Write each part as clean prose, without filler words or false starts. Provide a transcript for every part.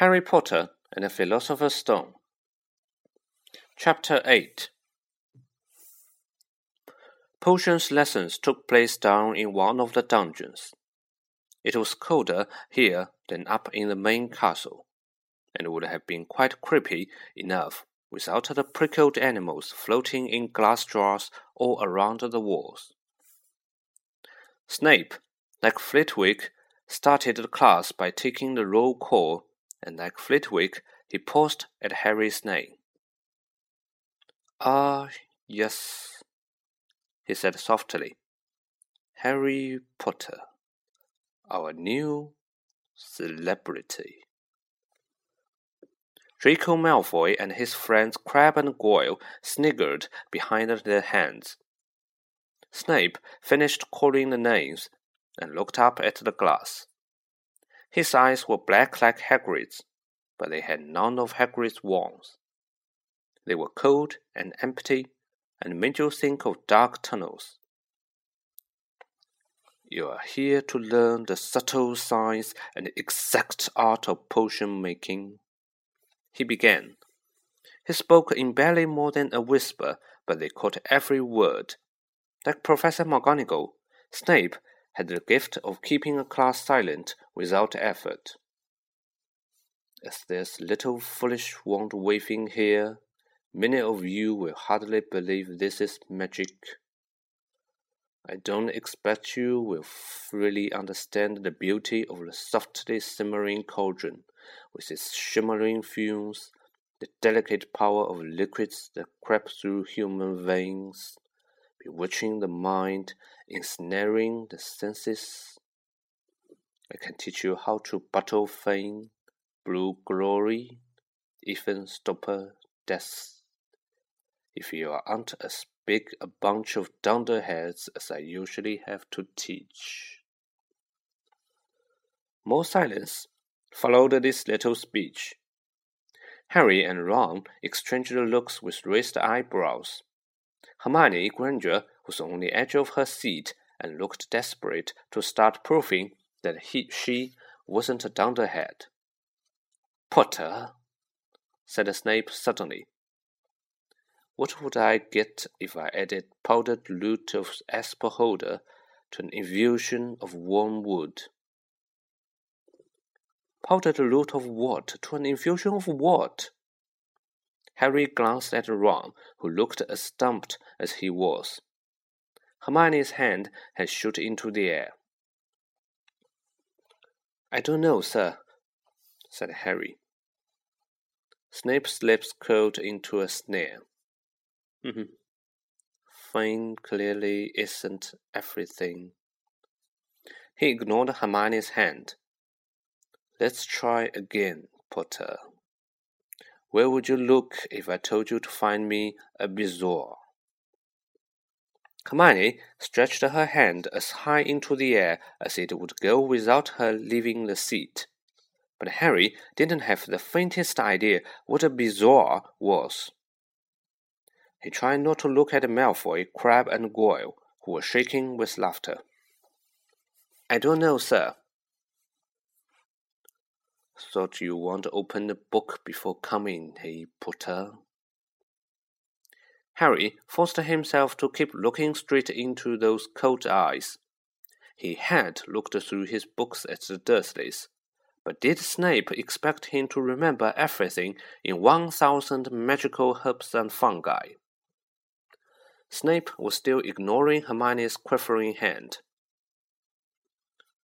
Harry Potter and the Philosopher's Stone. Chapter 8. Potions lessons took place down in one of the dungeons. It was colder here than up in the main castle, and would have been quite creepy enough without the prickled animals floating in glass jars all around the walls. Snape, like Flitwick, started the class by taking the roll call, and like Flitwick, he paused at Harry's name. Yes, he said softly. Harry Potter, our new celebrity. Draco Malfoy and his friends Crabbe and Goyle sniggered behind their hands. Snape finished calling the names and looked up at the glass. His eyes were black like Hagrid's, but they had none of Hagrid's warmth. They were cold and empty, and made you think of dark tunnels. You are here to learn the subtle science and exact art of potion-making, he began. He spoke in barely more than a whisper, but they caught every word. Like Professor McGonagall, Snape had the gift of keeping a class silent without effort. As there's little foolish wand-waving here, many of you will hardly believe this is magic. I don't expect you will really understand the beauty of the softly simmering cauldron, with its shimmering fumes, the delicate power of liquids that creep through human veins, bewitching the mind, ensnaring the senses. I can teach you how to battle fame, blue glory, even stopper death, if you aren't as big a bunch of dunderheads as I usually have to teach. More silence followed this little speech. Harry and Ron exchanged looks with raised eyebrows. Hermione Granger was on the edge of her seat and looked desperate to start proving that she wasn't a dunderhead. Potter, said Snape suddenly. What would I get if I added powdered root of asphodel to an infusion of wormwood? Powdered root of what? To an infusion of what? Harry glanced at Ron, who looked as stumped as he was. Hermione's hand had shot into the air. I don't know, sir, said Harry. Snape's lips curled into a sneer. Fang clearly isn't everything. He ignored Hermione's hand. Let's try again, Potter. Where would you look if I told you to find me a bezoar? Hermione stretched her hand as high into the air as it would go without her leaving the seat. But Harry didn't have the faintest idea what a bezoar was. He tried not to look at Malfoy, Crabbe, and Goyle, who were shaking with laughter. I don't know, sir. Thought you want to open the book before coming, hey, Potter? Harry forced himself to keep looking straight into those cold eyes. He had looked through his books at the Dursleys, but did Snape expect him to remember everything in 1,000 magical herbs and fungi? Snape was still ignoring Hermione's quivering hand.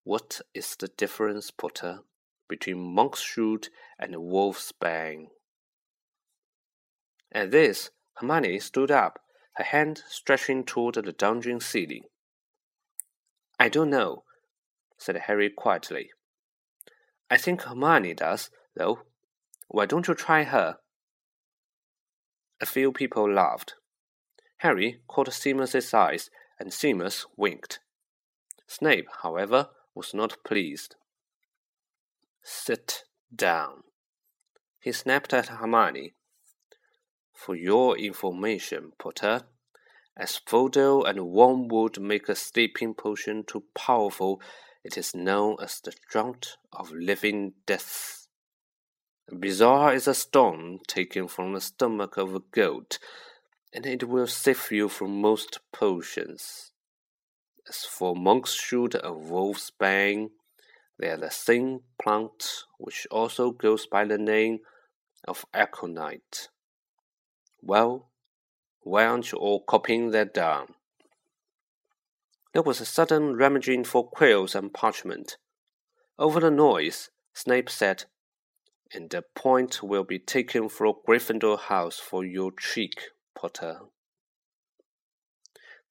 What is the difference, Potter, between monk's shoot and wolf's bang? At this, Hermione stood up, her hand stretching toward the dungeon ceiling. I don't know, said Harry quietly. I think Hermione does, though. Why don't you try her? A few people laughed. Harry caught Seamus's eyes, and Seamus winked. Snape, however, was not pleased. Sit down, he snapped at Hermione. For your information, Potter, asphodel and wormwood make a sleeping potion too powerful. It is known as the Draught of Living Death. Bizarre is a stone taken from the stomach of a goat, and it will save you from most potions. As for monk's shoot and wolf's bane, they are the same plant which also goes by the name of aconite. Well, why aren't you all copying that down? There was a sudden rummaging for quills and parchment. Over the noise, Snape said, "And a point will be taken from Gryffindor House for your cheek, Potter."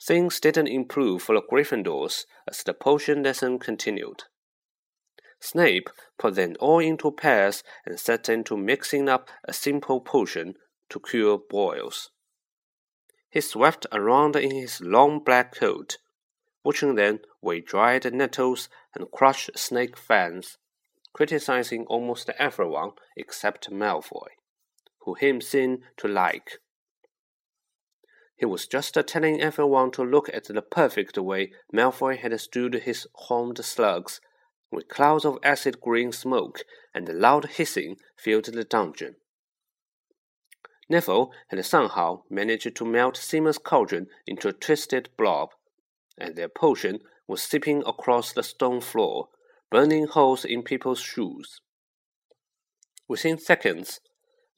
Things didn't improve for the Gryffindors as the potion lesson continued. Snape put them all into pairs and set them to mixing up a simple potion to cure boils. He swept around in his long black coat, watching them weigh dry the nettles and crush snake fans, criticizing almost everyone except Malfoy, who him seemed to like. He was just telling everyone to look at the perfect way Malfoy had stewed his horned slugs, with clouds of acid green smoke and loud hissing filled the dungeon. Neville had somehow managed to melt Seamus' cauldron into a twisted blob, and their potion was seeping across the stone floor, burning holes in people's shoes. Within seconds,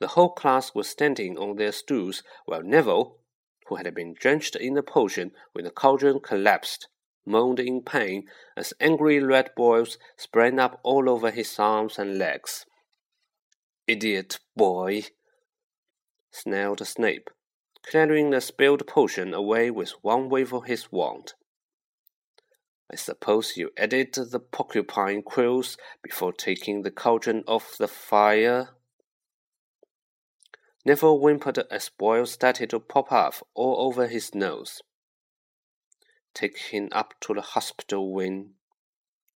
the whole class was standing on their stools while Neville, who had been drenched in the potion when the cauldron collapsed, moaned in pain as angry red boils sprang up all over his arms and legs. "Idiot boy," snarled Snape, clearing the spilled potion away with one wave of his wand. "I suppose you added the porcupine quills before taking the cauldron off the fire?" Neville whimpered as boils started to pop up all over his nose. "Take him up to the hospital wing,"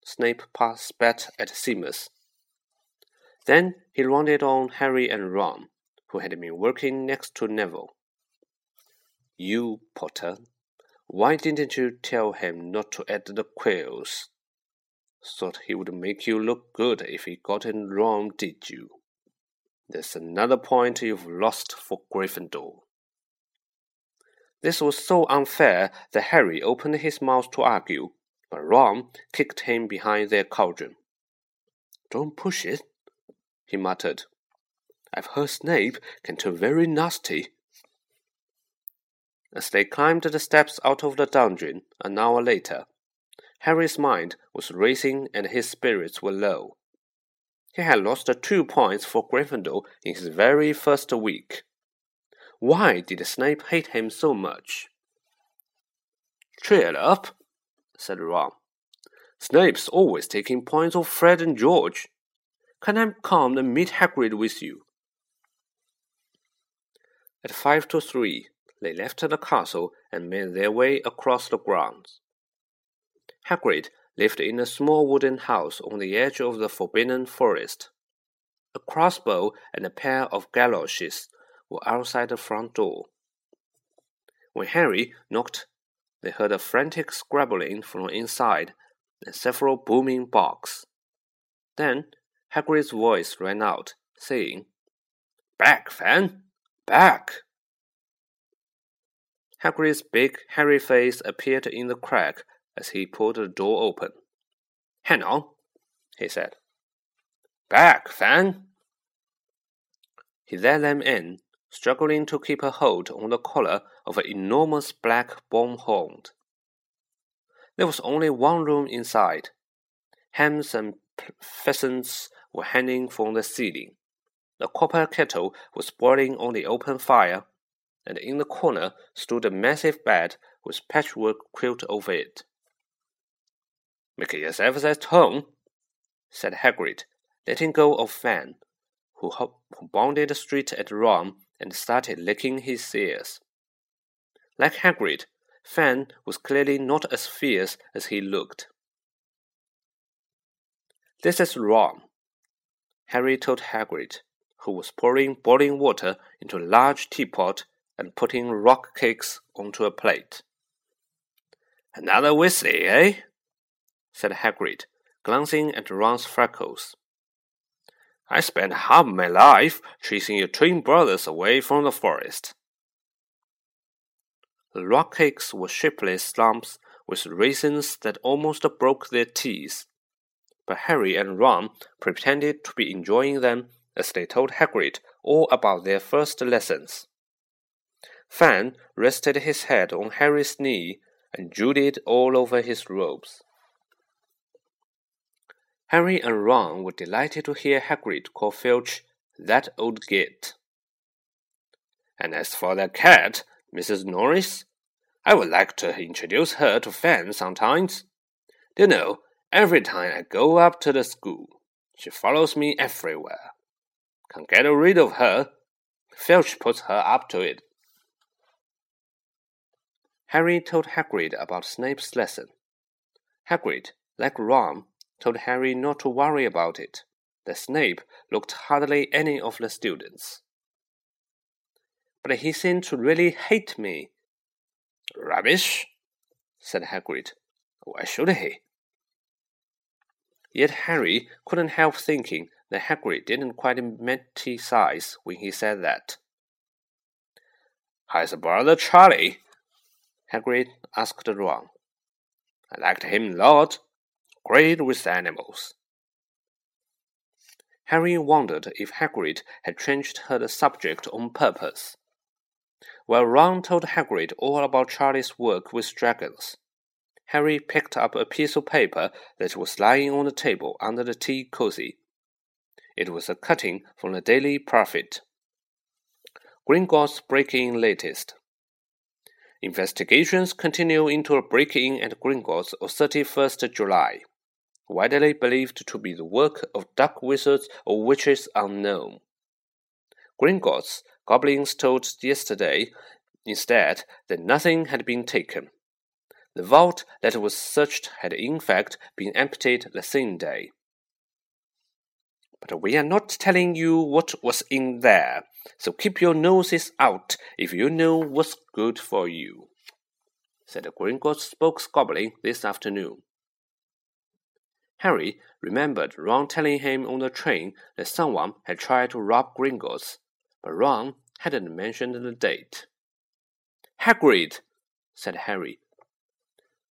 Snape spat at Seamus. Then he rounded on Harry and Ron, who had been working next to Neville. "You, Potter, why didn't you tell him not to add the quills? Thought he would make you look good if he got it wrong, did you? There's another point you've lost for Gryffindor." This was so unfair that Harry opened his mouth to argue, but Ron kicked him behind their cauldron. "Don't push it," he muttered. "I've heard Snape can turn very nasty." As they climbed the steps out of the dungeon an hour later, Harry's mind was racing and his spirits were low. He had lost 2 points for Gryffindor in his very first week. Why did Snape hate him so much? "Cheer up," said Ron. "Snape's always taking points off Fred and George. Can I come and meet Hagrid with you?" At 2:55, they left the castle and made their way across the grounds. Hagrid lived in a small wooden house on the edge of the Forbidden Forest. A crossbow and a pair of galoshes were outside the front door. When Harry knocked, they heard a frantic scrabbling from inside and several booming barks. Then Hagrid's voice rang out, saying, "Back, Fang! Back!" Hagrid's big, hairy face appeared in the crack as he pulled the door open. "Hang on," he said. "Back, Fang!" He let them in, struggling to keep a hold on the collar of an enormous black boarhound. There was only one room inside. Hams and pheasants were hanging from the ceiling. The copper kettle was boiling on the open fire, and in the corner stood a massive bed with patchwork quilt over it. "Make yourselves at home," said Hagrid, letting go of Fang, who bounded straight at Ron and started licking his ears. Like Hagrid, Fang was clearly not as fierce as he looked. "This is Ron," Harry told Hagrid, who was pouring boiling water into a large teapot and putting rock cakes onto a plate. "Another Weasley, eh?" said Hagrid, glancing at Ron's freckles. I spent half my life chasing your twin brothers away from the forest." The rock cakes were shapeless lumps with raisins that almost broke their teeth, but Harry and Ron pretended to be enjoying them as they told Hagrid all about their first lessons. Fang rested his head on Harry's knee and drooled all over his robes. Harry and Ron were delighted to hear Hagrid call Filch "that old git." "And as for that cat, Mrs. Norris, I would like to introduce her to Fang sometimes. You know, every time I go up to the school, she follows me everywhere. Can't get rid of her. Filch puts her up to it." Harry told Hagrid about Snape's lesson. Hagrid, like Ron, told Harry not to worry about it, that Snape looked hardly any of the students. "But he seemed to really hate me." "Rubbish," said Hagrid. "Why should he?" Yet Harry couldn't help thinking that Hagrid didn't quite emphasize when he said that. "How's brother Charlie?" Hagrid asked Ron. "I liked him a lot. Great with animals." Harry wondered if Hagrid had changed her the subject on purpose. While Ron told Hagrid all about Charlie's work with dragons, Harry picked up a piece of paper that was lying on the table under the tea cosy. It was a cutting from the Daily Prophet. Gringotts break-in latest. Investigations continue into a break-in at Gringotts on 31st July, widely believed to be the work of dark wizards or witches unknown. Gringotts goblins told yesterday, instead, that nothing had been taken. The vault that was searched had in fact been emptied the same day. "But we are not telling you what was in there, so keep your noses out if you know what's good for you," said a Gringotts spokesgoblin this afternoon. Harry remembered Ron telling him on the train that someone had tried to rob Gringotts, but Ron hadn't mentioned the date. "Hagrid," said Harry,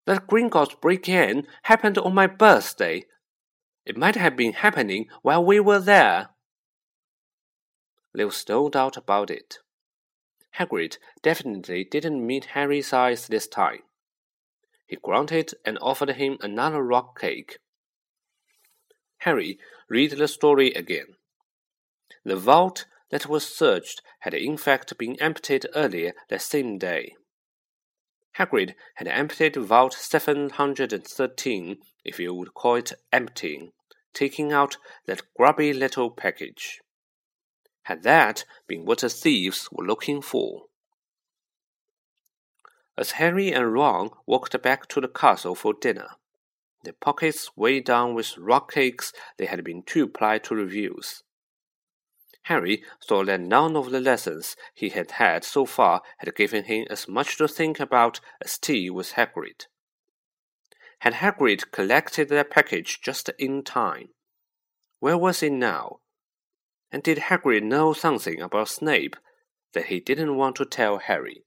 "that Gringotts break-in happened on my birthday. It might have been happening while we were there." There was no doubt about it. Hagrid definitely didn't meet Harry's eyes this time. He grunted and offered him another rock cake. Harry read the story again. The vault that was searched had in fact been emptied earlier that same day. Hagrid had emptied Vault 713, if you would call it emptying, taking out that grubby little package. Had that been what the thieves were looking for? As Harry and Ron walked back to the castle for dinner, their pockets weighed down with rock cakes they had been too polite to refuse, Harry saw that none of the lessons he had had so far had given him as much to think about as tea with Hagrid. Had Hagrid collected that package just in time? Where was it now? And did Hagrid know something about Snape that he didn't want to tell Harry?